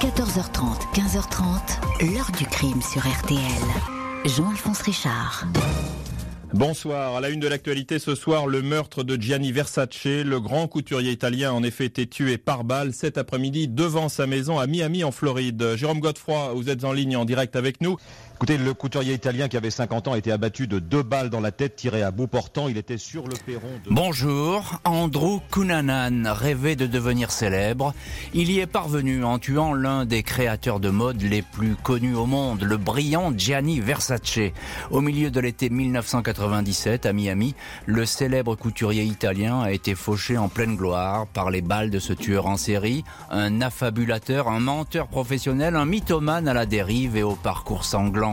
14h30, 15h30, l'heure du crime sur RTL. Jean-Alphonse Richard. Bonsoir. À la une de l'actualité ce soir, le meurtre de Gianni Versace. Le grand couturier italien a en effet été tué par balle cet après-midi devant sa maison à Miami en Floride. Jérôme Godefroy, vous êtes en ligne en direct avec nous. Écoutez, le couturier italien qui avait 50 ans a été abattu de 2 balles dans la tête, tiré à bout portant. Il était sur le perron de... Bonjour. Andrew Cunanan rêvait de devenir célèbre. Il y est parvenu en tuant l'un des créateurs de mode les plus connus au monde, le brillant Gianni Versace. Au milieu de l'été 1997, à Miami, le célèbre couturier italien a été fauché en pleine gloire par les balles de ce tueur en série, un affabulateur, un menteur professionnel, un mythomane à la dérive et au parcours sanglant.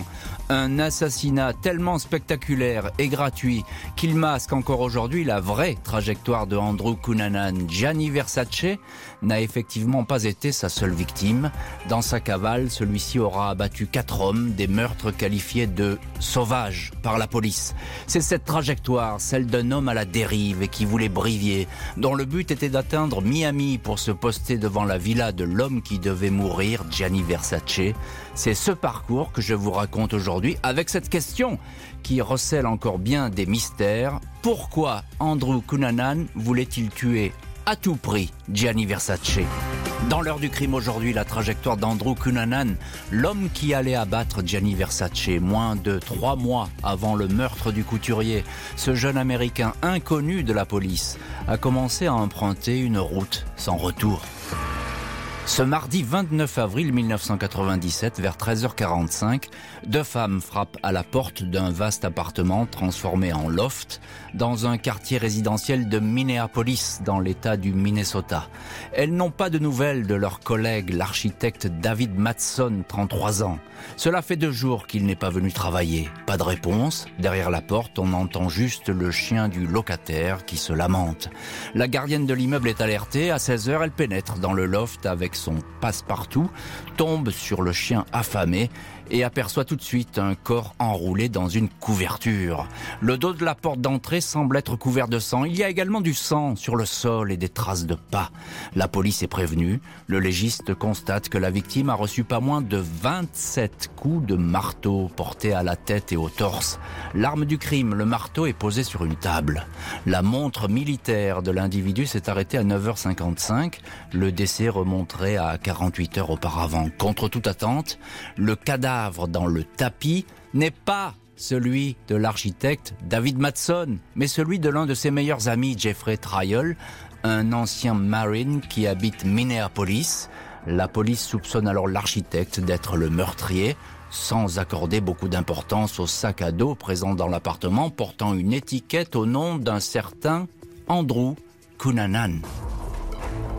Un assassinat tellement spectaculaire et gratuit qu'il masque encore aujourd'hui la vraie trajectoire de Andrew Cunanan. Gianni Versace n'a effectivement pas été sa seule victime. Dans sa cavale, celui-ci aura abattu 4 hommes, des meurtres qualifiés de sauvages par la police. C'est cette trajectoire, celle d'un homme à la dérive et qui voulait briller, dont le but était d'atteindre Miami pour se poster devant la villa de l'homme qui devait mourir, Gianni Versace. C'est ce parcours que je vous raconte aujourd'hui avec cette question qui recèle encore bien des mystères. Pourquoi Andrew Cunanan voulait-il tuer à tout prix Gianni Versace ? Dans l'heure du crime aujourd'hui, la trajectoire d'Andrew Cunanan, l'homme qui allait abattre Gianni Versace moins de 3 mois avant le meurtre du couturier. Ce jeune Américain inconnu de la police a commencé à emprunter une route sans retour. Ce mardi 29 avril 1997, vers 13h45, 2 femmes frappent à la porte d'un vaste appartement transformé en loft dans un quartier résidentiel de Minneapolis, dans l'état du Minnesota. Elles n'ont pas de nouvelles de leur collègue, l'architecte David Mattson, 33 ans. Cela fait 2 jours qu'il n'est pas venu travailler. Pas de réponse. Derrière la porte, on entend juste le chien du locataire qui se lamente. La gardienne de l'immeuble est alertée. À 16h, elle pénètre dans le loft avec son passe-partout, tombe sur le chien affamé et aperçoit tout de suite un corps enroulé dans une couverture. Le dos de la porte d'entrée semble être couvert de sang. Il y a également du sang sur le sol et des traces de pas. La police est prévenue. Le légiste constate que la victime a reçu pas moins de 27 coups de marteau portés à la tête et au torse. L'arme du crime, le marteau, est posé sur une table. La montre militaire de l'individu s'est arrêtée à 9h55. Le décès remonterait à 48 heures auparavant. Contre toute attente, le cadavre dans le tapis n'est pas celui de l'architecte David Mattson, mais celui de l'un de ses meilleurs amis, Jeffrey Trial, un ancien Marine qui habite Minneapolis. La police soupçonne alors l'architecte d'être le meurtrier, sans accorder beaucoup d'importance au sac à dos présent dans l'appartement, portant une étiquette au nom d'un certain Andrew Cunanan.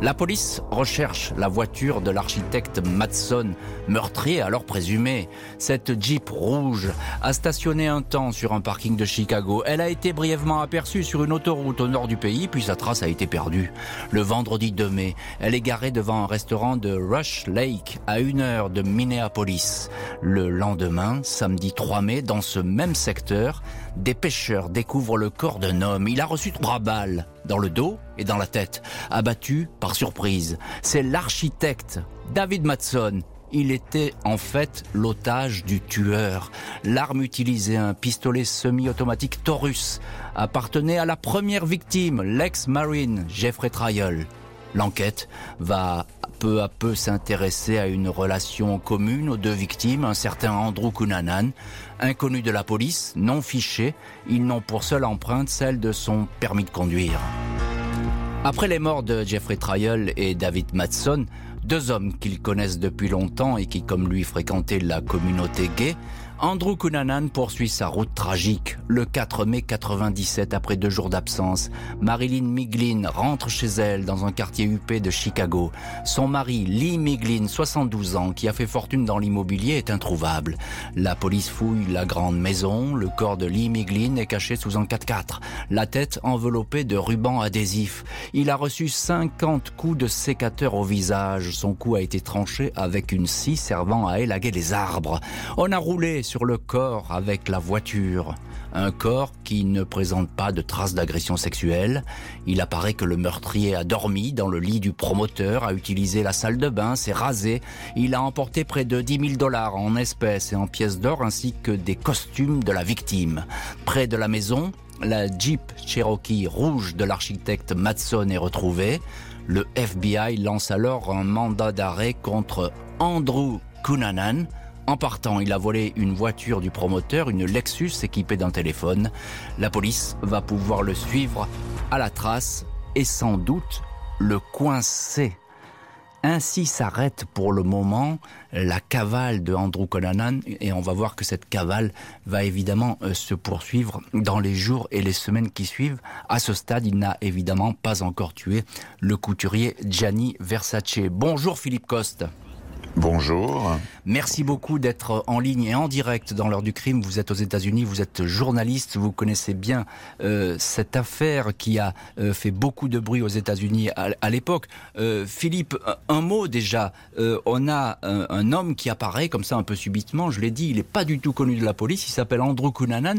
La police recherche la voiture de l'architecte Mattson, meurtrier alors présumé. Cette Jeep rouge a stationné un temps sur un parking de Chicago. Elle a été brièvement aperçue sur une autoroute au nord du pays, puis sa trace a été perdue. Le vendredi 2 mai, elle est garée devant un restaurant de Rush Lake, à 1 heure de Minneapolis. Le lendemain, samedi 3 mai, dans ce même secteur, des pêcheurs découvrent le corps d'un homme. Il a reçu 3 balles dans le dos et dans la tête, abattu par surprise. C'est l'architecte David Mattson. Il était en fait l'otage du tueur. L'arme utilisée, un pistolet semi-automatique Taurus, appartenait à la première victime, l'ex-marine Jeffrey Trial. L'enquête va peu à peu s'intéresser à une relation commune aux 2 victimes, un certain Andrew Cunanan. Inconnu de la police, non fiché, ils n'ont pour seule empreinte celle de son permis de conduire. Après les morts de Jeffrey Trial et David Mattson, 2 hommes qu'ils connaissent depuis longtemps et qui, comme lui, fréquentaient la communauté gay, Andrew Cunanan poursuit sa route tragique. Le 4 mai 97, après 2 jours d'absence, Marilyn Miglin rentre chez elle dans un quartier huppé de Chicago. Son mari, Lee Miglin, 72 ans, qui a fait fortune dans l'immobilier, est introuvable. La police fouille la grande maison. Le corps de Lee Miglin est caché sous un 4x4, la tête enveloppée de rubans adhésifs. Il a reçu 50 coups de sécateur au visage. Son cou a été tranché avec une scie servant à élaguer les arbres. On a roulé sur le corps avec la voiture. Un corps qui ne présente pas de traces d'agression sexuelle. Il apparaît que le meurtrier a dormi dans le lit du promoteur, a utilisé la salle de bain, s'est rasé. Il a emporté près de $10 000 en espèces et en pièces d'or ainsi que des costumes de la victime. Près de la maison, la Jeep Cherokee rouge de l'architecte Madson est retrouvée. Le FBI lance alors un mandat d'arrêt contre Andrew Cunanan. En partant, il a volé une voiture du promoteur, une Lexus équipée d'un téléphone. La police va pouvoir le suivre à la trace et sans doute le coincer. Ainsi s'arrête pour le moment la cavale de Andrew Cunanan et on va voir que cette cavale va évidemment se poursuivre dans les jours et les semaines qui suivent. À ce stade, il n'a évidemment pas encore tué le couturier Gianni Versace. Bonjour Philippe Coste. Bonjour. Merci beaucoup d'être en ligne et en direct dans l'heure du crime. Vous êtes aux États-Unis, vous êtes journaliste, vous connaissez bien cette affaire qui a fait beaucoup de bruit aux États-Unis à l'époque. Philippe, un mot déjà. On a un homme qui apparaît comme ça un peu subitement, je l'ai dit, il n'est pas du tout connu de la police, il s'appelle Andrew Cunanan.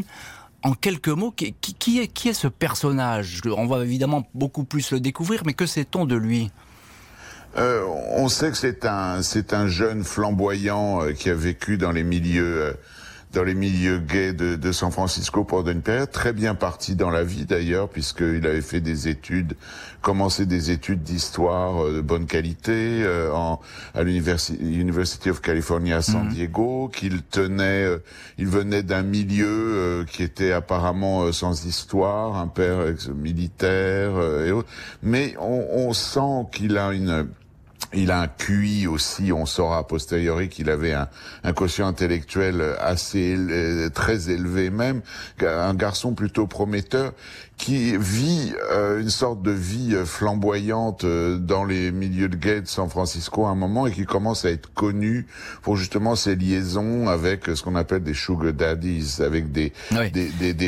En quelques mots, qui est ce personnage ? On va évidemment beaucoup plus le découvrir, mais que sait-on de lui ? On sait que c'est un jeune flamboyant qui a vécu dans les milieux gays de San Francisco pendant une période, très bien parti dans la vie d'ailleurs, puisqu'il avait fait des études, commencé des études d'histoire de bonne qualité à l'University of California à San Diego, qu'il tenait, il venait d'un milieu qui était apparemment sans histoire, un père militaire et autres. Mais on sent qu'il a il a un QI aussi, on saura a posteriori qu'il avait un quotient intellectuel très élevé même, un garçon plutôt prometteur qui vit une sorte de vie flamboyante dans les milieux de gays de San Francisco à un moment et qui commence à être connu pour justement ses liaisons avec ce qu'on appelle des sugar daddies, avec des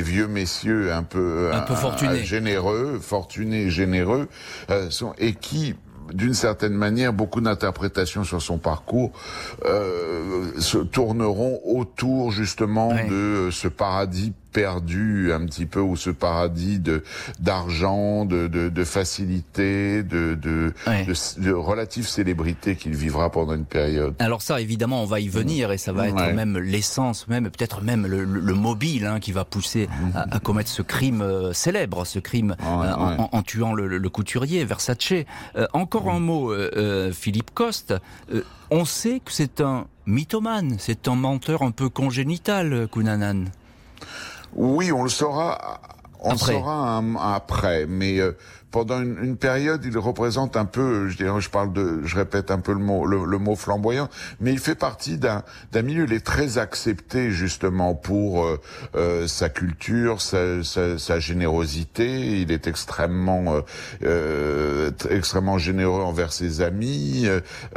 vieux messieurs un peu fortunés, généreux, et qui d'une certaine manière, beaucoup d'interprétations sur son parcours se tourneront autour justement de ce paradis perdu un petit peu, ou ce paradis d'argent, de facilité, de relative célébrité qu'il vivra pendant une période. Alors ça, évidemment, on va y venir et ça va être même l'essence, même peut-être même le mobile qui va pousser à commettre ce crime célèbre, en tuant le couturier Versace. Encore un mot, Philippe Coste. On sait que c'est un mythomane, c'est un menteur un peu congénital, Cunanan. Oui, on le saura après, mais pendant une période, il représente un peu, je répète un peu le mot flamboyant, mais il fait partie d'un milieu, il est très accepté justement pour sa culture, sa générosité, il est extrêmement généreux envers ses amis,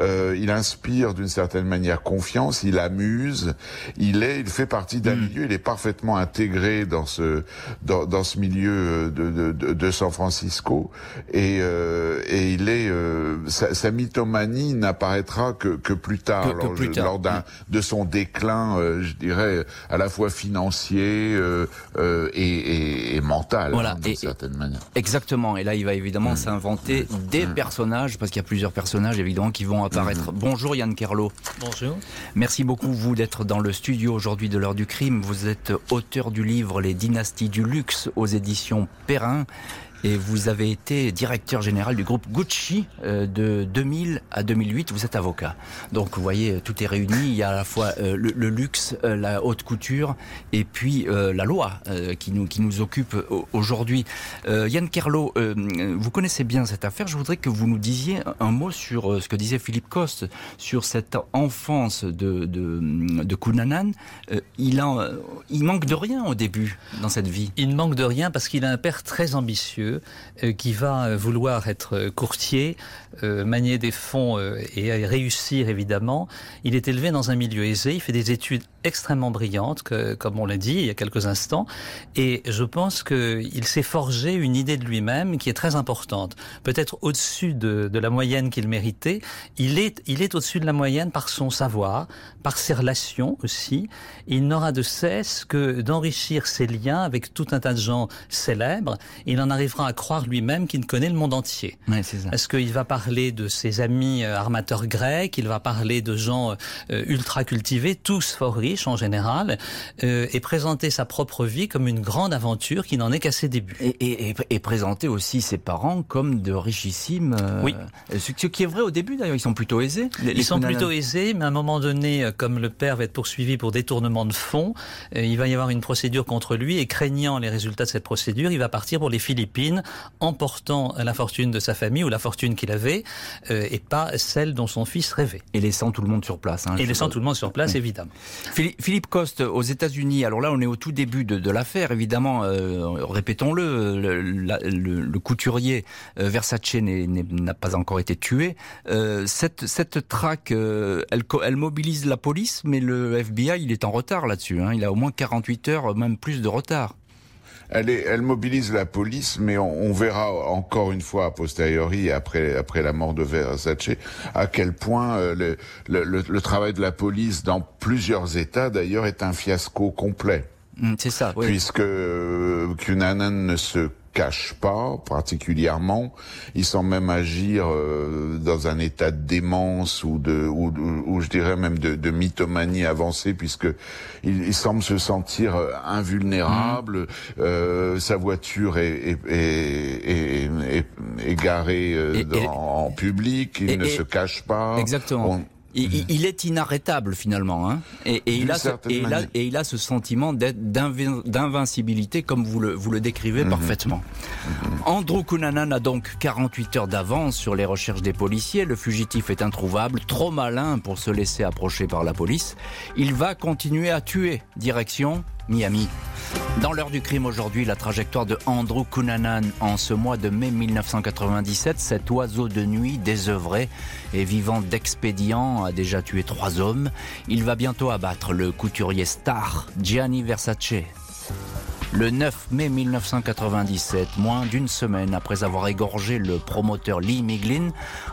il inspire d'une certaine manière confiance, il amuse, il fait partie d'un milieu, il est parfaitement intégré dans ce milieu de San Francisco. Et il est sa mythomanie n'apparaîtra que plus tard, lors de son déclin, je dirais à la fois financier et mental, voilà, d'une certaine manière. Exactement. Et là, il va évidemment s'inventer des personnages, parce qu'il y a plusieurs personnages évidemment qui vont apparaître. Bonjour Yann Kerlo. Bonjour. Merci beaucoup vous d'être dans le studio aujourd'hui de l'heure du crime. Vous êtes auteur du livre Les dynasties du luxe aux éditions Perrin. Et vous avez été directeur général du groupe Gucci de 2000 à 2008. Vous êtes avocat. Donc vous voyez, tout est réuni. Il y a à la fois le luxe, la haute couture et puis la loi qui nous occupe aujourd'hui. Yann Kerlo, vous connaissez bien cette affaire. Je voudrais que vous nous disiez un mot sur ce que disait Philippe Coste, sur cette enfance de Cunanan. Il manque de rien au début dans cette vie. Il ne manque de rien parce qu'il a un père très ambitieux. sérieux qui va vouloir être courtier, manier des fonds et réussir évidemment. Il est élevé dans un milieu aisé, il fait des études extrêmement brillantes, comme on l'a dit il y a quelques instants, et je pense qu'il s'est forgé une idée de lui-même qui est très importante. Peut-être au-dessus de la moyenne qu'il méritait, il est au-dessus de la moyenne par son savoir, par ses relations aussi. Il n'aura de cesse que d'enrichir ses liens avec tout un tas de gens célèbres. Il en arrivera à croire lui-même qu'il connaît le monde entier. Ouais, c'est ça. Parce qu'il va parler de ses amis armateurs grecs, il va parler de gens ultra cultivés, tous fort riches en général, et présenter sa propre vie comme une grande aventure qui n'en est qu'à ses débuts. Et présenter aussi ses parents comme de richissimes... Oui. Ce qui est vrai au début d'ailleurs, ils sont plutôt aisés. Ils sont plutôt aisés, mais à un moment donné, comme le père va être poursuivi pour détournement de fonds, il va y avoir une procédure contre lui et craignant les résultats de cette procédure, il va partir pour les Philippines, emportant la fortune de sa famille ou la fortune qu'il avait et pas celle dont son fils rêvait. Et laissant tout le monde sur place. Hein, et laissant tout le monde sur place, oui. Évidemment. Philippe Coste, aux États-Unis, alors là on est au tout début de l'affaire, évidemment, répétons-le, le couturier Versace n'a pas encore été tué. Cette traque, elle mobilise la police, mais le FBI, il est en retard là-dessus. Hein. Il a au moins 48 heures, même plus de retard. Elle mobilise la police, mais on verra encore une fois a posteriori, après la mort de Versace, à quel point le travail de la police dans plusieurs États, d'ailleurs, est un fiasco complet. C'est ça, oui. Puisque Cunanan ne se cache pas particulièrement, il semble même agir dans un état de démence ou je dirais même de mythomanie avancée, puisque il semble se sentir invulnérable. Sa voiture est garée en public, il ne se cache pas. Exactement. Il est inarrêtable finalement, hein. Il a ce sentiment d'invincibilité comme vous le décrivez parfaitement. Andrew Cunanan a donc 48 heures d'avance sur les recherches des policiers. Le fugitif est introuvable, trop malin pour se laisser approcher par la police. Il va continuer à tuer. Direction Miami. Dans l'heure du crime aujourd'hui, la trajectoire de Andrew Cunanan en ce mois de mai 1997, cet oiseau de nuit désœuvré et vivant d'expédients a déjà tué 3 hommes. Il va bientôt abattre le couturier star Gianni Versace. Le 9 mai 1997, moins d'une semaine après avoir égorgé le promoteur Lee Miglin,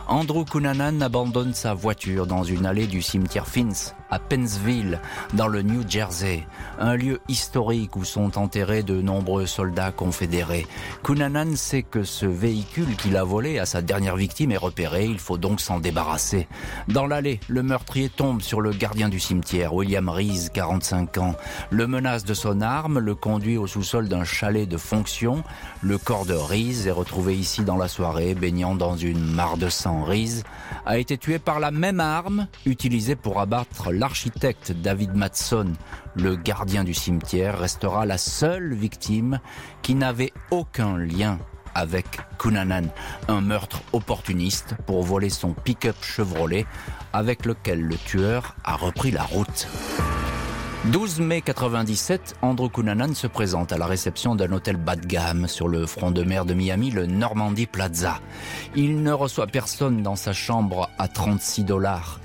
Andrew Cunanan abandonne sa voiture dans une allée du cimetière Finns, à Pennsville, dans le New Jersey, un lieu historique où sont enterrés de nombreux soldats confédérés. Cunanan sait que ce véhicule qu'il a volé à sa dernière victime est repéré, il faut donc s'en débarrasser. Dans l'allée, le meurtrier tombe sur le gardien du cimetière, William Reese, 45 ans. Le menace de son arme, le conduit au sous-sol d'un chalet de fonction. Le corps de Reese est retrouvé ici dans la soirée, baignant dans une mare de sang. Reese a été tué par la même arme utilisée pour abattre l'architecte David Mattson. Le gardien du cimetière restera la seule victime qui n'avait aucun lien avec Cunanan. Un meurtre opportuniste pour voler son pick-up Chevrolet avec lequel le tueur a repris la route. 12 mai 97, Andrew Cunanan se présente à la réception d'un hôtel bas de gamme sur le front de mer de Miami, le Normandy Plaza. Il ne reçoit personne dans sa chambre à $36.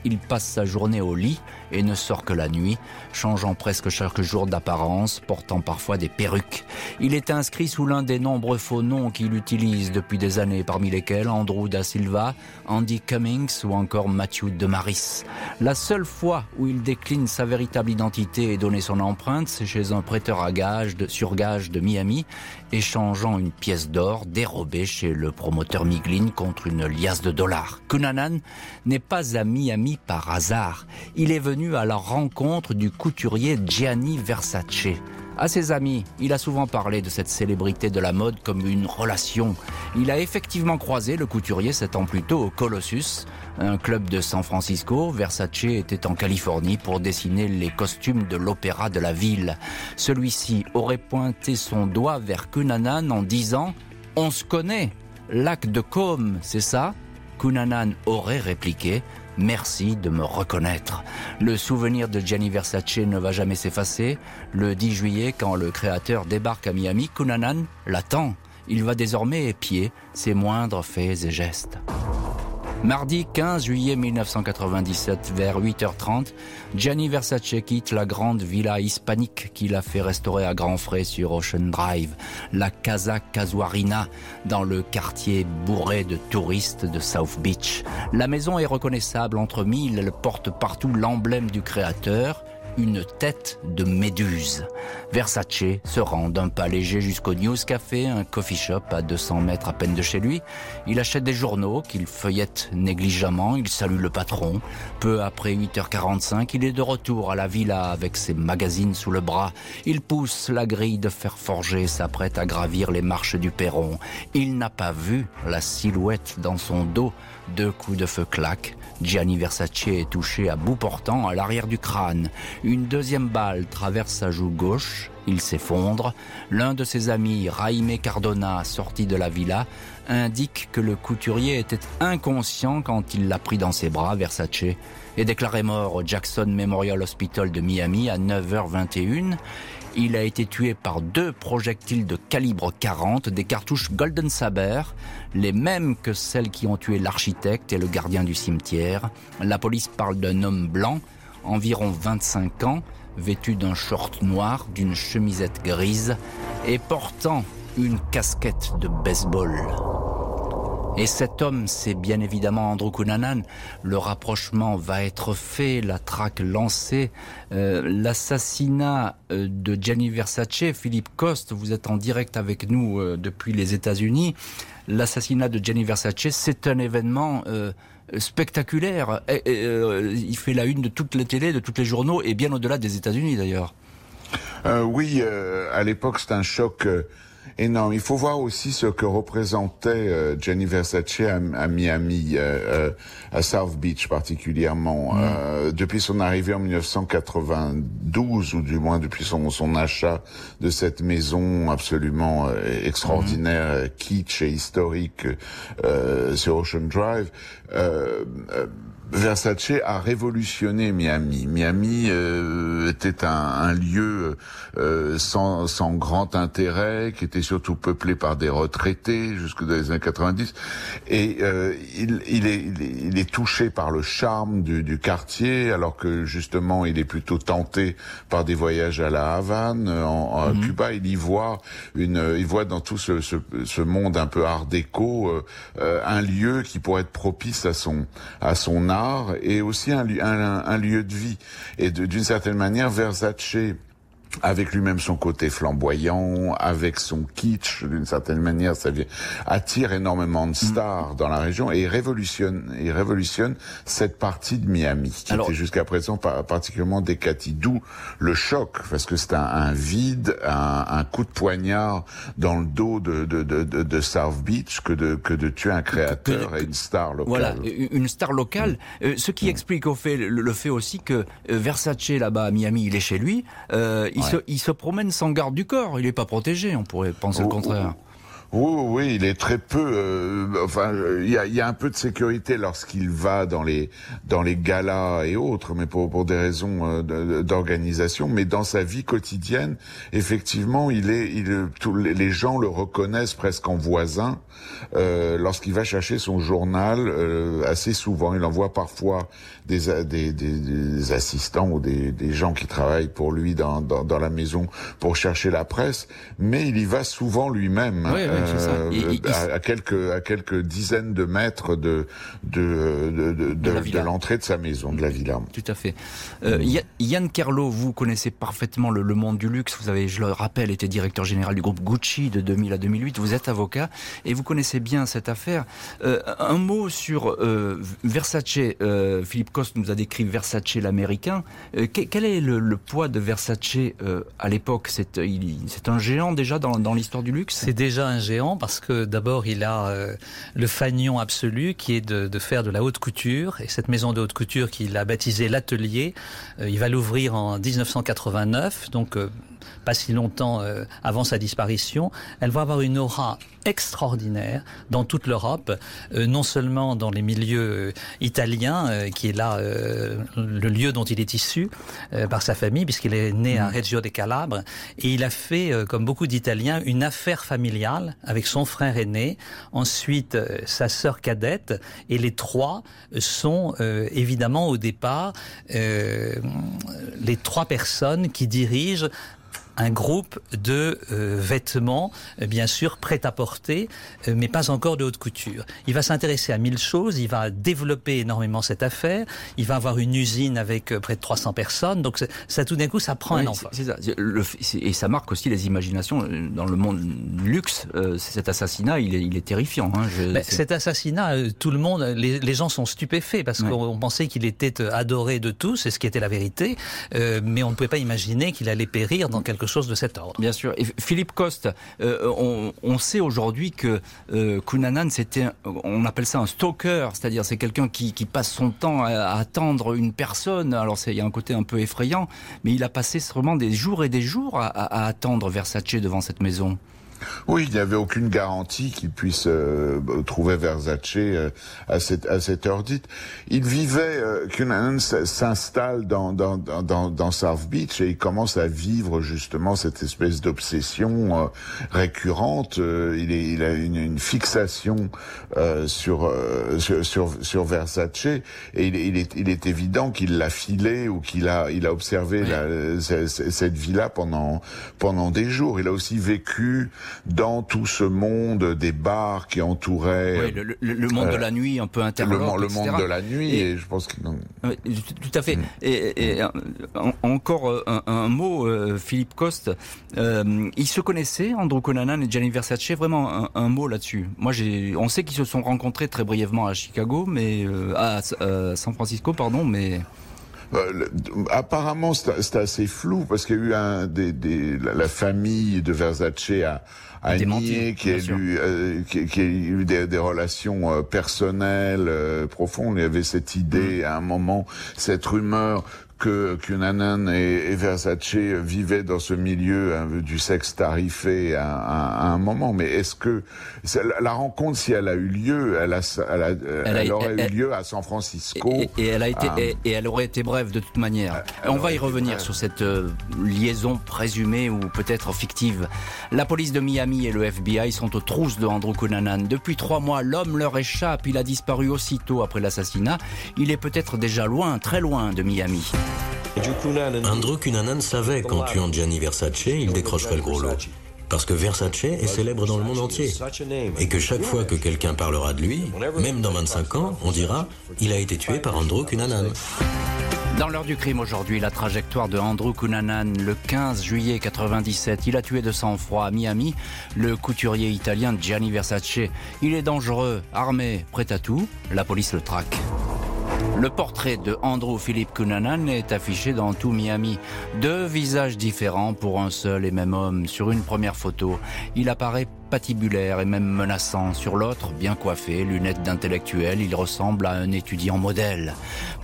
Il passe sa journée au lit et ne sort que la nuit, changeant presque chaque jour d'apparence, portant parfois des perruques. Il est inscrit sous l'un des nombreux faux noms qu'il utilise depuis des années, parmi lesquels Andrew Da Silva, Andy Cummings ou encore Matthew DeMaris. La seule fois où il décline sa véritable identité et donner son empreinte, c'est chez un prêteur à gage sur gage de Miami, échangeant une pièce d'or dérobée chez le promoteur Miglin contre une liasse de dollars. Cunanan n'est pas à Miami par hasard. Il est venu à la rencontre du couturier Gianni Versace. À ses amis, il a souvent parlé de cette célébrité de la mode comme une relation. Il a effectivement croisé le couturier 7 ans plus tôt au Colossus, un club de San Francisco. Versace était en Californie pour dessiner les costumes de l'opéra de la ville. Celui-ci aurait pointé son doigt vers Cunanan en disant « On se connaît, lac de Côme, c'est ça ?» Cunanan aurait répliqué « Merci de me reconnaître ». Le souvenir de Gianni Versace ne va jamais s'effacer. Le 10 juillet, quand le créateur débarque à Miami, Cunanan l'attend. il va désormais épier ses moindres faits et gestes. Mardi 15 juillet 1997, vers 8h30, Gianni Versace quitte la grande villa hispanique qu'il a fait restaurer à grands frais sur Ocean Drive, la Casa Casuarina, dans le quartier bourré de touristes de South Beach. La maison est reconnaissable entre mille, elle porte partout l'emblème du créateur, une tête de méduse. Versace se rend d'un pas léger jusqu'au News Café, un coffee shop à 200 mètres à peine de chez lui. Il achète des journaux qu'il feuillette négligemment, il salue le patron. Peu après 8h45, il est de retour à la villa avec ses magazines sous le bras. Il pousse la grille de fer forgé et s'apprête à gravir les marches du perron. Il n'a pas vu la silhouette dans son dos. Deux coups de feu claquent. Gianni Versace est touché à bout portant à l'arrière du crâne. Une deuxième balle traverse sa joue gauche, il s'effondre. L'un de ses amis, Jaime Cardona, sorti de la villa, indique que le couturier était inconscient quand il l'a pris dans ses bras, Versace, est déclaré mort au Jackson Memorial Hospital de Miami à 9h21. Il a été tué par deux projectiles de calibre 40, des cartouches Golden Saber, les mêmes que celles qui ont tué l'architecte et le gardien du cimetière. La police parle d'un homme blanc, environ 25 ans, vêtu d'un short noir, d'une chemisette grise et portant une casquette de baseball. Et cet homme, c'est bien évidemment Andrew Cunanan. Le rapprochement va être fait, la traque lancée. L'assassinat de Gianni Versace, Philippe Coste, vous êtes en direct avec nous depuis les États-Unis. L'assassinat de Gianni Versace, c'est un événement spectaculaire. Il fait la une de toutes les télés, de tous les journaux, et bien au-delà des États-Unis d'ailleurs. Oui, à l'époque, c'est un choc énorme. Il faut voir aussi ce que représentait Gianni Versace à Miami, à South Beach particulièrement. Depuis son arrivée en 1992, ou du moins depuis son achat de cette maison absolument extraordinaire, kitsch et historique sur Ocean Drive, Versace a révolutionné Miami. Miami était un lieu sans grand intérêt, qui était surtout peuplé par des retraités jusque dans les années 90. Et il est touché par le charme du quartier, alors que justement il est plutôt tenté par des voyages à la Havane, à Cuba. Il y voit dans tout ce monde un peu art déco un lieu qui pourrait être propice à son art, et aussi un lieu de vie. Et d'une certaine manière, Versace, avec lui-même son côté flamboyant, avec son kitsch, d'une certaine manière, ça attire énormément de stars dans la région et révolutionne cette partie de Miami, qui était jusqu'à présent particulièrement décatie. D'où le choc, parce que c'est un vide, un coup de poignard dans le dos de South Beach que de tuer un créateur et une star locale. Voilà, une star locale, ce qui explique au fait, le fait aussi que Versace, là-bas à Miami, il est chez lui, il se promène sans garde du corps, il n'est pas protégé, on pourrait penser le contraire. Oui, il est très peu. Il y a un peu de sécurité lorsqu'il va dans les galas et autres, mais pour des raisons d'organisation. Mais dans sa vie quotidienne, effectivement, les gens le reconnaissent presque en voisin lorsqu'il va chercher son journal. Assez souvent, il envoie parfois des assistants ou des gens qui travaillent pour lui dans la maison pour chercher la presse, mais il y va souvent lui-même. Oui. À quelques dizaines de mètres de l'entrée de sa maison, de la villa. Tout à fait. Yann Kerlo, vous connaissez parfaitement le monde du luxe. Vous avez, je le rappelle, été directeur général du groupe Gucci de 2000 à 2008. Vous êtes avocat et vous connaissez bien cette affaire. Un mot sur Versace. Philippe Coste nous a décrit Versace l'américain. Quel est le poids de Versace à l'époque ? C'est un géant déjà dans l'histoire du luxe ? C'est déjà un géant parce que d'abord il a le fanion absolu qui est de faire de la haute couture, et cette maison de haute couture qu'il a baptisée l'Atelier, il va l'ouvrir en 1989, donc pas si longtemps avant sa disparition. Elle va avoir une aura extraordinaire dans toute l'Europe, non seulement dans les milieux italiens, qui est là le lieu dont il est issu par sa famille, puisqu'il est né à Reggio de Calabre, et il a fait, comme beaucoup d'Italiens, une affaire familiale avec son frère aîné, ensuite sa sœur cadette, et les trois sont évidemment au départ les trois personnes qui dirigent un groupe de vêtements, bien sûr, prêt-à-porter, mais pas encore de haute couture. Il va s'intéresser à 1000 choses, il va développer énormément cette affaire, il va avoir une usine avec près de 300 personnes, donc ça tout d'un coup, ça prend un envol. Et ça marque aussi les imaginations dans le monde du luxe. Cet assassinat, il est terrifiant. Cet assassinat, tout le monde, les gens sont stupéfaits, parce qu'on pensait qu'il était adoré de tous, c'est ce qui était la vérité, mais on ne pouvait pas imaginer qu'il allait périr dans quelque chose de cet ordre. Bien sûr. Et Philippe Coste, on sait aujourd'hui que Cunanan, on appelle ça un stalker, c'est-à-dire c'est quelqu'un qui passe son temps à attendre une personne. Alors il y a un côté un peu effrayant, mais il a passé vraiment des jours et des jours à attendre Versace devant cette maison. Oui, il n'y avait aucune garantie qu'il puisse trouver Versace à cette heure dite. Il vivait, Cunanan s'installe dans South Beach et il commence à vivre justement cette espèce d'obsession récurrente. Il a une fixation sur Versace, et il est évident qu'il l'a filé ou qu'il a observé cette villa pendant des jours. Il a aussi vécu dans tout ce monde des bars qui entouraient... Oui, le monde de la nuit, un peu interlope, le monde de la nuit, et je pense que... Tout à fait. Encore un mot, Philippe Coste. Ils se connaissaient, Andrew Cunanan et Gianni Versace, vraiment un mot là-dessus. On sait qu'ils se sont rencontrés très brièvement à Chicago, mais... à San Francisco, pardon, mais... Apparemment, c'est assez flou parce qu'il y a eu la famille de Versace à nier qu'il y a eu des relations personnelles profondes. Il y avait cette idée à un moment, cette rumeur que Cunanan et Versace vivaient dans ce milieu du sexe tarifé à un moment. Mais est-ce que la rencontre, si elle a eu lieu, elle aurait eu lieu à San Francisco, et elle aurait été brève de toute manière. On va y revenir sur cette liaison présumée ou peut-être fictive. La police de Miami et le FBI sont aux trousses de Andrew Cunanan. Depuis 3 mois, l'homme leur échappe. Il a disparu aussitôt après l'assassinat. Il est peut-être déjà loin, très loin de Miami. Andrew Cunanan savait qu'en tuant Gianni Versace, il décrocherait le gros lot. Parce que Versace est célèbre dans le monde entier. Et que chaque fois que quelqu'un parlera de lui, même dans 25 ans, on dira « Il a été tué par Andrew Cunanan ». Dans l'heure du crime aujourd'hui, la trajectoire de Andrew Cunanan, le 15 juillet 97. Il a tué de sang-froid à Miami le couturier italien Gianni Versace. Il est dangereux, armé, prêt à tout. La police le traque. Le portrait de Andrew Philip Cunanan est affiché dans tout Miami. 2 visages différents pour un seul et même homme. Sur une première photo, il apparaît patibulaire et même menaçant. Sur l'autre, bien coiffé, lunettes d'intellectuel, il ressemble à un étudiant modèle.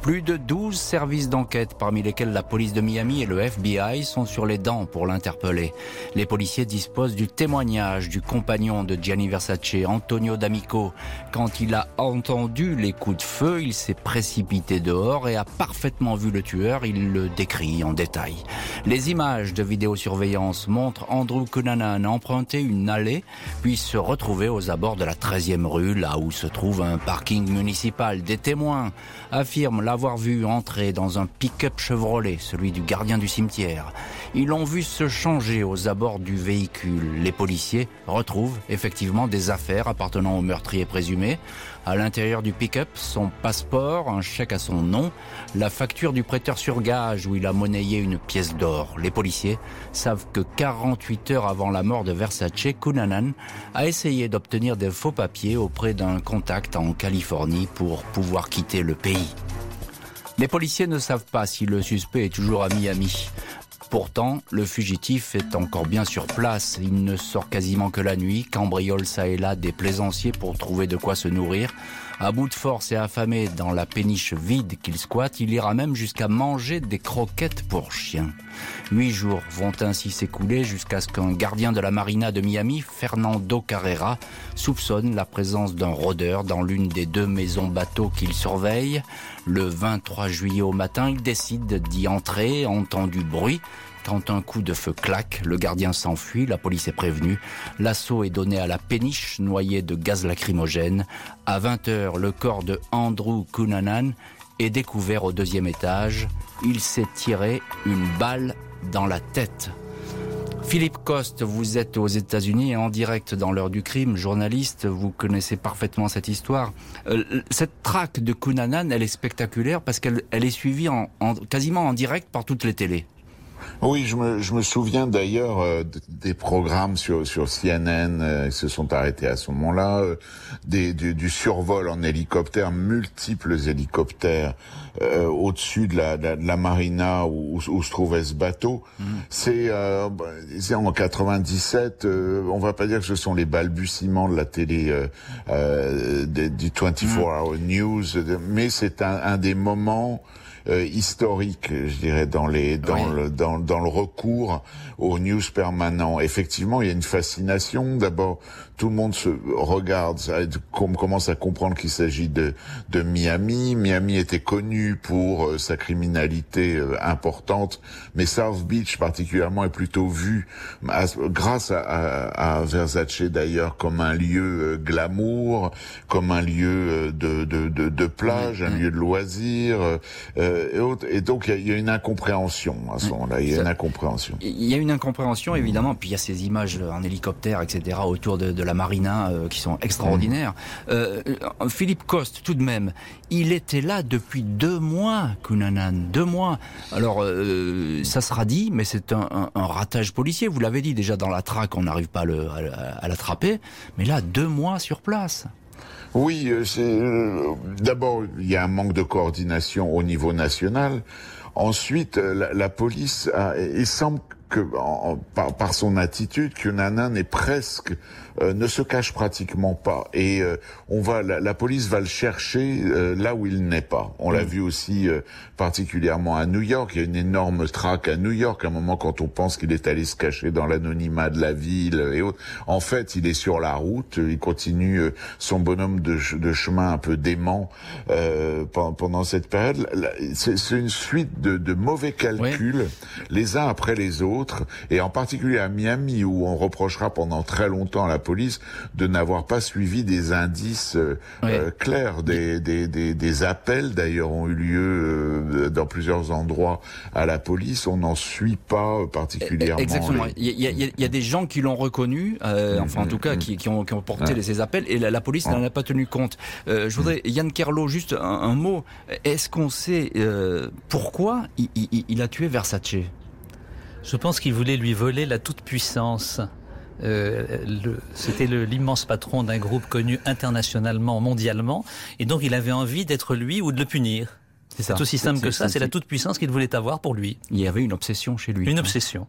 Plus de 12 services d'enquête, parmi lesquels la police de Miami et le FBI sont sur les dents pour l'interpeller. Les policiers disposent du témoignage du compagnon de Gianni Versace, Antonio D'Amico. Quand il a entendu les coups de feu, il s'est précipité dehors et a parfaitement vu le tueur. Il le décrit en détail. Les images de vidéosurveillance montrent Andrew Cunanan emprunter une allée puis se retrouver aux abords de la 13e rue, là où se trouve un parking municipal. Des témoins affirment l'avoir vu entrer dans un pick-up Chevrolet, celui du gardien du cimetière. Ils l'ont vu se changer aux abords du véhicule. Les policiers retrouvent effectivement des affaires appartenant au meurtrier présumé. À l'intérieur du pick-up, son passeport, un chèque à son nom, la facture du prêteur sur gage où il a monnayé une pièce d'or. Les policiers savent que 48 heures avant la mort de Versace, Cunanan a essayé d'obtenir des faux papiers auprès d'un contact en Californie pour pouvoir quitter le pays. Les policiers ne savent pas si le suspect est toujours à Miami. Pourtant, le fugitif est encore bien sur place. Il ne sort quasiment que la nuit, cambriole ça et là des plaisanciers pour trouver de quoi se nourrir, À bout de force et affamé dans la péniche vide qu'il squatte, il ira même jusqu'à manger des croquettes pour chiens. 8 jours vont ainsi s'écouler jusqu'à ce qu'un gardien de la marina de Miami, Fernando Carrera, soupçonne la présence d'un rôdeur dans l'une des 2 maisons bateaux qu'il surveille. Le 23 juillet au matin, il décide d'y entrer, entend du bruit. Quand un coup de feu claque, le gardien s'enfuit, la police est prévenue. L'assaut est donné à la péniche, noyée de gaz lacrymogène. À 20h, le corps de Andrew Cunanan est découvert au 2e étage. Il s'est tiré une balle dans la tête. Philippe Coste, vous êtes aux États-Unis et en direct dans l'heure du crime, journaliste, vous connaissez parfaitement cette histoire. Cette traque de Cunanan, elle est spectaculaire parce qu'elle est suivie quasiment en direct par toutes les télés. Oui, je me souviens d'ailleurs des programmes sur CNN qui se sont arrêtés à ce moment-là, du survol en hélicoptère, multiples hélicoptères au-dessus de la marina où se trouvait ce bateau. Mmh. C'est en 97, on va pas dire que ce sont les balbutiements de la télé du 24-hour news, mais c'est un des moments historique, je dirais, dans le recours aux news permanents. Effectivement, il y a une fascination. D'abord, tout le monde se regarde, commence à comprendre qu'il s'agit de Miami. Miami était connu pour sa criminalité importante, mais South Beach particulièrement est plutôt vu, grâce à Versace d'ailleurs, comme un lieu glamour, comme un lieu de plage, un lieu de loisirs. Et donc il y a une incompréhension à ce moment-là. Il y a une incompréhension évidemment. Puis il y a ces images en hélicoptère, etc. autour de la marina qui sont extraordinaires. Philippe Coste, tout de même, il était là depuis 2 mois, Cunanan, 2 mois. Alors ça sera dit, mais c'est un ratage policier. Vous l'avez dit déjà dans la traque, on n'arrive pas à l'attraper. Mais là, 2 mois sur place. Oui, d'abord, il y a un manque de coordination au niveau national. Ensuite, la police il semble que par son attitude, Cunanan est presque ne se cache pratiquement pas, et la police va le chercher là où il n'est pas. On l'a vu aussi particulièrement à New York. Il y a une énorme traque à New York. À un moment, quand on pense qu'il est allé se cacher dans l'anonymat de la ville et autres, en fait, il est sur la route. Il continue son bonhomme de chemin un peu dément pendant cette période. C'est une suite de mauvais calculs, les uns après les autres. Et en particulier à Miami, où on reprochera pendant très longtemps à la police de n'avoir pas suivi des indices clairs. Des appels d'ailleurs ont eu lieu dans plusieurs endroits à la police. On n'en suit pas particulièrement. Exactement. Il y a des gens qui l'ont reconnu, en tout cas qui ont porté ces appels, et la police n'en a pas tenu compte. Je voudrais, Yann Kerlo, juste un mot. Est-ce qu'on sait pourquoi il a tué Versace ? Je pense qu'il voulait lui voler la toute-puissance. C'était l'immense patron d'un groupe connu internationalement, mondialement, et donc il avait envie d'être lui ou de le punir. C'est aussi simple que ça, c'est la toute-puissance qu'il voulait avoir pour lui. Il y avait une obsession chez lui. Une obsession.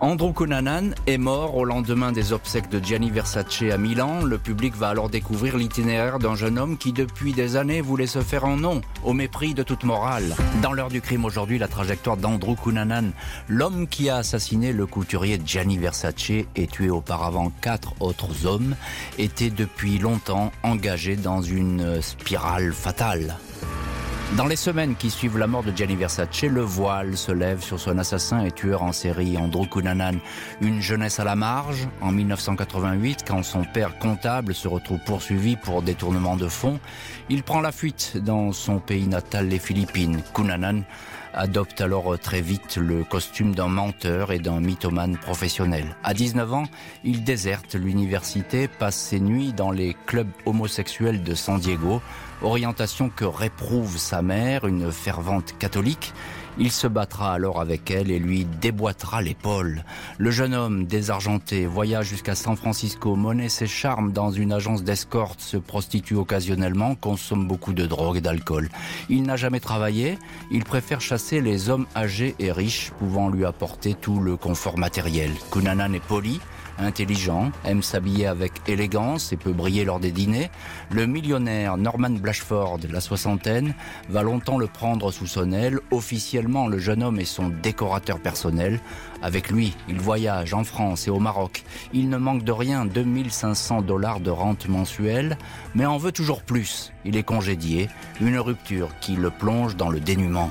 Andrew Cunanan est mort au lendemain des obsèques de Gianni Versace à Milan. Le public va alors découvrir l'itinéraire d'un jeune homme qui, depuis des années, voulait se faire un nom, au mépris de toute morale. Dans l'heure du crime aujourd'hui, la trajectoire d'Andrew Cunanan, l'homme qui a assassiné le couturier Gianni Versace et tué auparavant 4 autres hommes, était depuis longtemps engagé dans une spirale fatale. Dans les semaines qui suivent la mort de Gianni Versace, le voile se lève sur son assassin et tueur en série, Andrew Cunanan. Une jeunesse à la marge, en 1988, quand son père comptable se retrouve poursuivi pour détournement de fonds, il prend la fuite dans son pays natal, les Philippines. Cunanan adopte alors très vite le costume d'un menteur et d'un mythomane professionnel. À 19 ans, il déserte l'université, passe ses nuits dans les clubs homosexuels de San Diego, orientation que réprouve sa mère, une fervente catholique. Il se battra alors avec elle et lui déboîtera l'épaule. Le jeune homme, désargenté, voyage jusqu'à San Francisco, monnaie ses charmes dans une agence d'escorte, se prostitue occasionnellement, consomme beaucoup de drogue et d'alcool. Il n'a jamais travaillé, il préfère chasser les hommes âgés et riches, pouvant lui apporter tout le confort matériel. Cunanan est poli, intelligent, aime s'habiller avec élégance et peut briller lors des dîners, le millionnaire Norman Blatchford, la soixantaine, va longtemps le prendre sous son aile. Officiellement, le jeune homme est son décorateur personnel. Avec lui, il voyage en France et au Maroc. Il ne manque de rien, 2500 $ de rente mensuelle, mais en veut toujours plus. Il est congédié, une rupture qui le plonge dans le dénuement.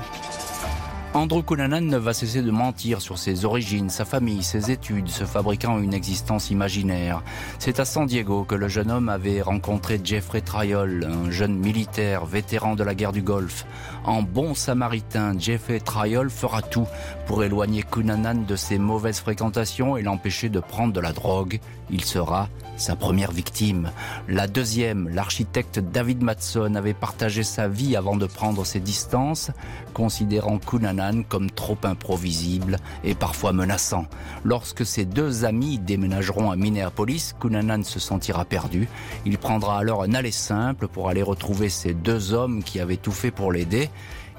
Andrew Cunanan ne va cesser de mentir sur ses origines, sa famille, ses études, se fabriquant une existence imaginaire. C'est à San Diego que le jeune homme avait rencontré Jeffrey Traiol, un jeune militaire, vétéran de la guerre du Golfe. En bon samaritain, Jeffrey Traiol fera tout pour éloigner Cunanan de ses mauvaises fréquentations et l'empêcher de prendre de la drogue. Il sera sa première victime. La deuxième, l'architecte David Madson, avait partagé sa vie avant de prendre ses distances, considérant Cunanan comme trop imprévisible et parfois menaçant. Lorsque ses deux amis déménageront à Minneapolis, Cunanan se sentira perdu. Il prendra alors un aller simple pour aller retrouver ces deux hommes qui avaient tout fait pour l'aider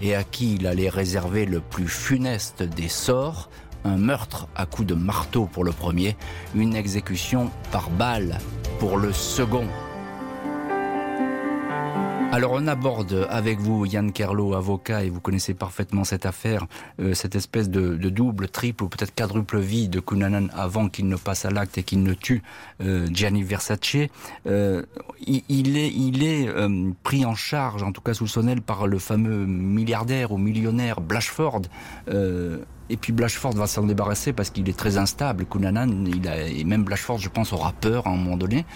et à qui il allait réserver le plus funeste des sorts, un meurtre à coups de marteau pour le premier, une exécution par balle pour le second. Alors on aborde avec vous Yann Kerlo, avocat, et vous connaissez parfaitement cette affaire, cette espèce de double, triple ou peut-être quadruple vie de Cunanan avant qu'il ne passe à l'acte et qu'il ne tue Gianni Versace. Il est pris en charge, en tout cas sous son aile, par le fameux milliardaire ou millionnaire Blatchford. Et puis Blatchford va s'en débarrasser parce qu'il est très instable. Cunanan, et même Blatchford, je pense, aura peur à un moment donné.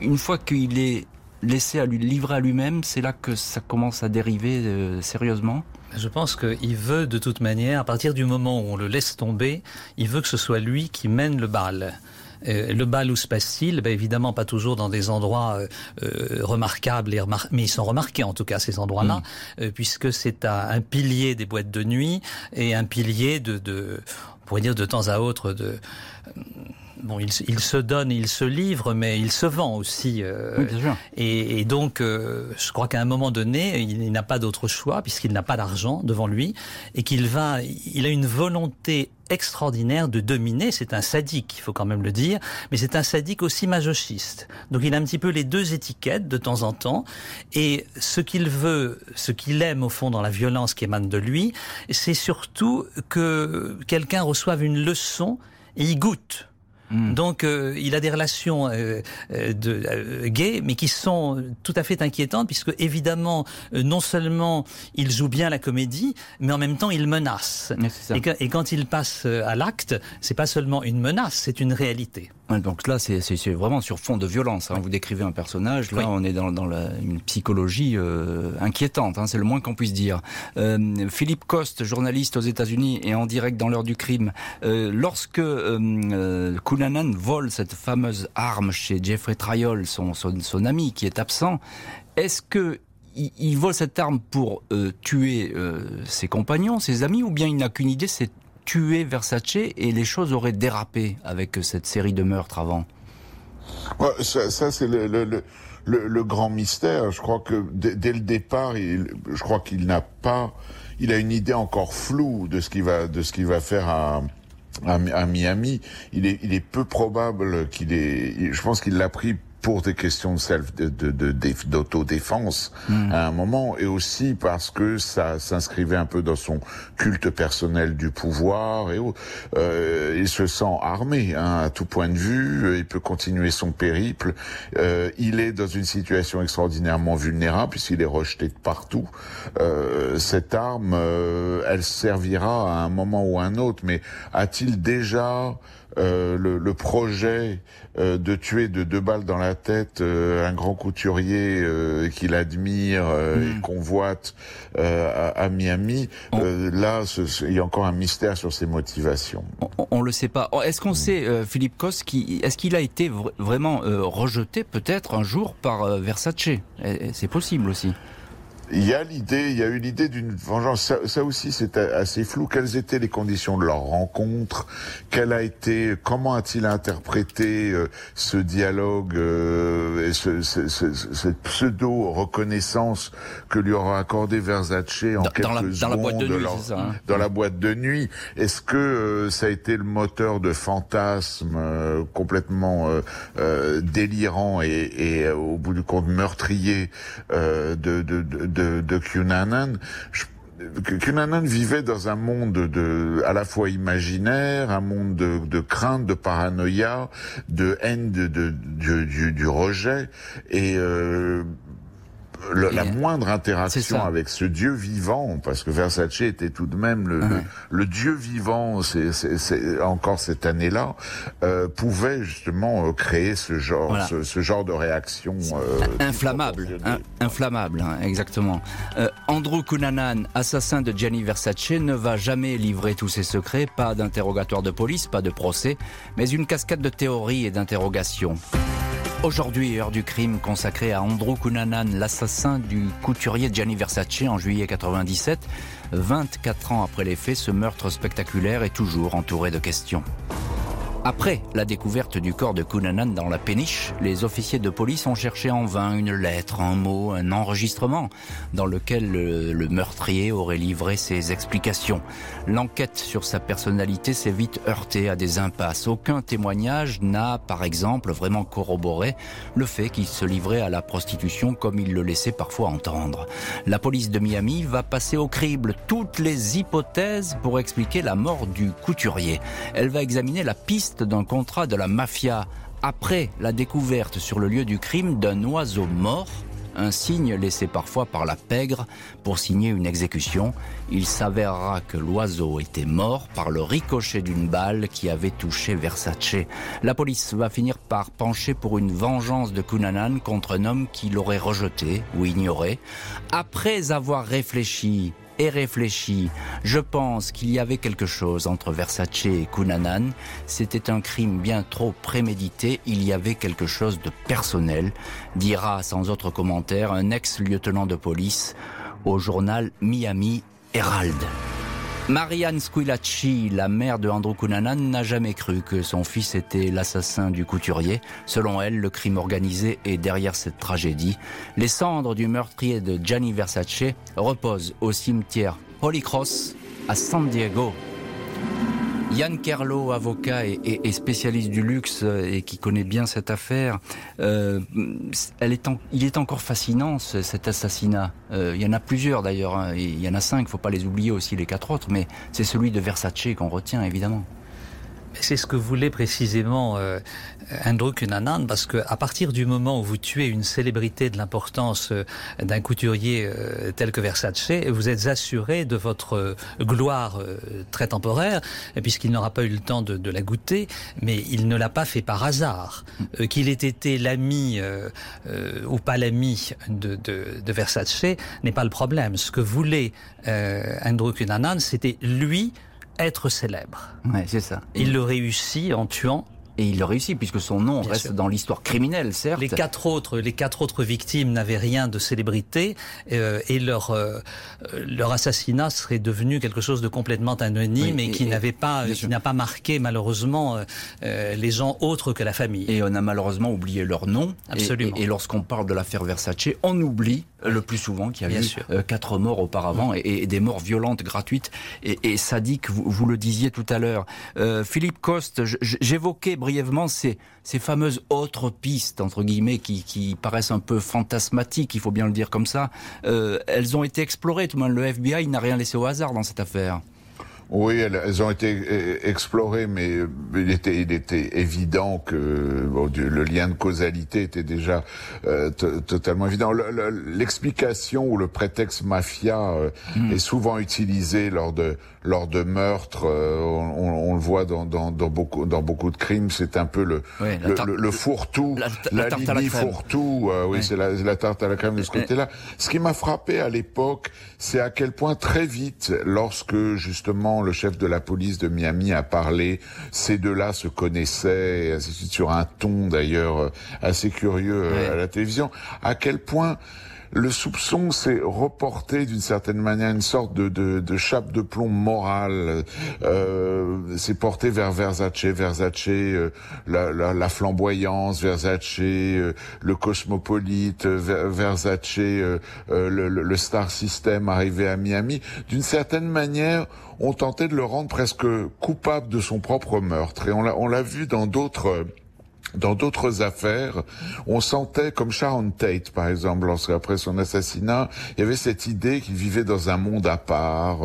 Une fois qu'il est laissé à lui, livrer à lui-même, c'est là que ça commence à dériver sérieusement. Je pense qu'il veut de toute manière, à partir du moment où on le laisse tomber, il veut que ce soit lui qui mène le bal. Le bal, où se passe-t-il ? Évidemment, pas toujours dans des endroits remarquables, mais ils sont remarqués en tout cas, ces endroits-là, puisque c'est un pilier des boîtes de nuit et un pilier de on pourrait dire de temps à autre de... Bon, il se donne, il se livre, mais il se vend aussi. Et donc, je crois qu'à un moment donné, il n'a pas d'autre choix, puisqu'il n'a pas d'argent devant lui, et il a une volonté extraordinaire de dominer. C'est un sadique, il faut quand même le dire, mais c'est un sadique aussi masochiste. Donc il a un petit peu les deux étiquettes de temps en temps, et ce qu'il veut, ce qu'il aime au fond dans la violence qui émane de lui, c'est surtout que quelqu'un reçoive une leçon et y goûte. Donc il a des relations gays, mais qui sont tout à fait inquiétantes, puisque évidemment non seulement il joue bien la comédie, mais en même temps il menace. Et quand il passe à l'acte, c'est pas seulement une menace, c'est une réalité. Donc là, c'est vraiment sur fond de violence. Vous décrivez un personnage. Là, on est dans une psychologie inquiétante. C'est le moins qu'on puisse dire. Philippe Coste, journaliste aux États-Unis et en direct dans l'heure du crime. Lorsque Cunanan vole cette fameuse arme chez Jeffrey Traiol, son ami qui est absent, est-ce que il vole cette arme pour tuer ses compagnons, ses amis, ou bien il n'a qu'une idée, c'est tuer Versace, et les choses auraient dérapé avec cette série de meurtres avant? Ouais, ça c'est le grand mystère. Je crois que dès le départ, il a une idée encore floue de ce qu'il va faire à Miami. Il est peu probable je pense qu'il l'a pris pour des questions d'autodéfense à un moment, et aussi parce que ça s'inscrivait un peu dans son culte personnel du pouvoir, et il se sent armé à tout point de vue. Il peut continuer son périple. Il est dans une situation extraordinairement vulnérable puisqu'il est rejeté de partout. Cette arme, elle servira à un moment ou à un autre, mais a-t-il déjà le projet de tuer de 2 balles dans la tête un grand couturier qu'il admire et convoite à Miami? Là, il y a encore un mystère sur ses motivations. On le sait pas. Est-ce qu'on sait, Philippe Coste, est-ce qu'il a été vraiment rejeté peut-être un jour par Versace ? C'est possible aussi. Il y a eu l'idée d'une vengeance. Ça aussi, c'est assez flou. Quelles étaient les conditions de leur rencontre? Comment a-t-il interprété ce dialogue et cette pseudo-reconnaissance que lui aura accordé Versace dans la boîte de nuit? Est-ce que ça a été le moteur de fantasmes complètement délirants et au bout du compte meurtriers de Cunanan? Cunanan vivait dans un monde à la fois imaginaire, un monde de crainte, de paranoïa, de haine du rejet, et la moindre interaction avec ce Dieu vivant, parce que Versace était tout de même le Dieu vivant, encore cette année-là, pouvait justement créer ce genre de réaction inflammable, exactement. Andrew Cunanan, assassin de Gianni Versace, ne va jamais livrer tous ses secrets, pas d'interrogatoire de police, pas de procès, mais une cascade de théories et d'interrogations. Aujourd'hui, heure du crime consacrée à Andrew Cunanan, l'assassin du couturier Gianni Versace en juillet 97. 24 ans après les faits, ce meurtre spectaculaire est toujours entouré de questions. Après la découverte du corps de Cunanan dans la péniche, les officiers de police ont cherché en vain une lettre, un mot, un enregistrement dans lequel le meurtrier aurait livré ses explications. L'enquête sur sa personnalité s'est vite heurtée à des impasses. Aucun témoignage n'a, par exemple, vraiment corroboré le fait qu'il se livrait à la prostitution comme il le laissait parfois entendre. La police de Miami va passer au crible toutes les hypothèses pour expliquer la mort du couturier. Elle va examiner la piste d'un contrat de la mafia après la découverte sur le lieu du crime d'un oiseau mort, un signe laissé parfois par la pègre pour signer une exécution. Il s'avérera que l'oiseau était mort par le ricochet d'une balle qui avait touché Versace. La police va finir par pencher pour une vengeance de Cunanan contre un homme qui l'aurait rejeté ou ignoré. Après avoir réfléchi, je pense qu'il y avait quelque chose entre Versace et Cunanan. C'était un crime bien trop prémédité. Il y avait quelque chose de personnel, dira sans autre commentaire un ex-lieutenant de police au journal Miami Herald. Marianne Squillacci, la mère de Andrew Cunanan, n'a jamais cru que son fils était l'assassin du couturier. Selon elle, le crime organisé est derrière cette tragédie. Les cendres du meurtrier de Gianni Versace reposent au cimetière Holy Cross à San Diego. Yann Kerlo, avocat et spécialiste du luxe et qui connaît bien cette affaire, il est encore fascinant cet assassinat. Il y en a plusieurs d'ailleurs, hein. Il y en a 5, faut pas les oublier aussi les 4 autres, mais c'est celui de Versace qu'on retient évidemment. C'est ce que voulait précisément Andrew Cunanan, parce que à partir du moment où vous tuez une célébrité de l'importance d'un couturier tel que Versace, vous êtes assuré de votre gloire très temporaire, puisqu'il n'aura pas eu le temps de la goûter, mais il ne l'a pas fait par hasard. Qu'il ait été l'ami ou pas l'ami de Versace n'est pas le problème. Ce que voulait Andrew Cunanan, c'était lui être célèbre. Ouais, c'est ça. Il le réussit en tuant. Et il le réussit puisque son nom reste dans l'histoire criminelle, certes. Les quatre autres victimes n'avaient rien de célébrité et leur assassinat serait devenu quelque chose de complètement anonyme qui n'a pas marqué malheureusement les gens autres que la famille. Et on a malheureusement oublié leur nom. Absolument. Et lorsqu'on parle de l'affaire Versace, on oublie le plus souvent qu'il y a eu 4 morts auparavant et des morts violentes, gratuites et sadiques. Vous le disiez tout à l'heure, Philippe Coste, j'évoquais brièvement ces fameuses autres pistes, entre guillemets, qui paraissent un peu fantasmatiques, il faut bien le dire comme ça. Elles ont été explorées, tout le monde. Le FBI n'a rien laissé au hasard dans cette affaire. Oui, elles ont été explorées, mais il était évident que le lien de causalité était déjà totalement évident. L'explication ou le prétexte mafia est souvent utilisé lors de meurtres. On le voit dans beaucoup de crimes. C'est un peu le fourre-tout, l'alibi fourre-tout. Oui, c'est la tarte à la crème de ce côté-là. Ce qui m'a frappé à l'époque, c'est à quel point très vite, lorsque justement le chef de la police de Miami a parlé, ces deux-là se connaissaient, et ainsi de suite, sur un ton d'ailleurs assez curieux à la télévision, à quel point Le soupçon s'est reporté d'une certaine manière, une sorte de chape de plomb morale. S'est porté vers Versace, la flamboyance, Versace, le cosmopolite, Versace, le star system arrivé à Miami. D'une certaine manière, on tentait de le rendre presque coupable de son propre meurtre. Et on l'a vu dans d'autres affaires. On sentait, comme Sharon Tate par exemple, après son assassinat, il y avait cette idée qu'il vivait dans un monde à part,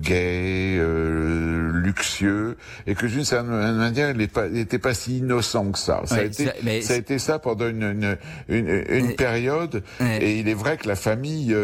gay, luxueux, et que d'une certaine manière, il n'était pas si innocent que ça. Ça a été ça pendant une période, et il est vrai que la famille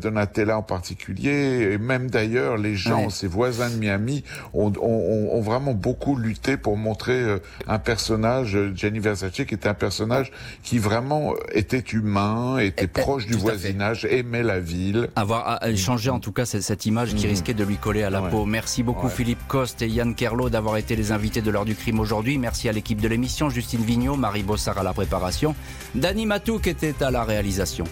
Donatella en particulier, et même d'ailleurs les gens, ses voisins de Miami, ont vraiment beaucoup lutté pour montrer un personnage, Gianni Versace, qui était un personnage qui vraiment était humain, était proche du voisinage, aimait la ville. Avoir changé en tout cas cette image qui risquait de lui coller à la peau. Merci beaucoup Philippe Coste et Yann Kerlo d'avoir été les invités de l'heure du crime aujourd'hui. Merci à l'équipe de l'émission, Justine Vigneault, Marie Bossard à la préparation, Dany Matou qui était à la réalisation.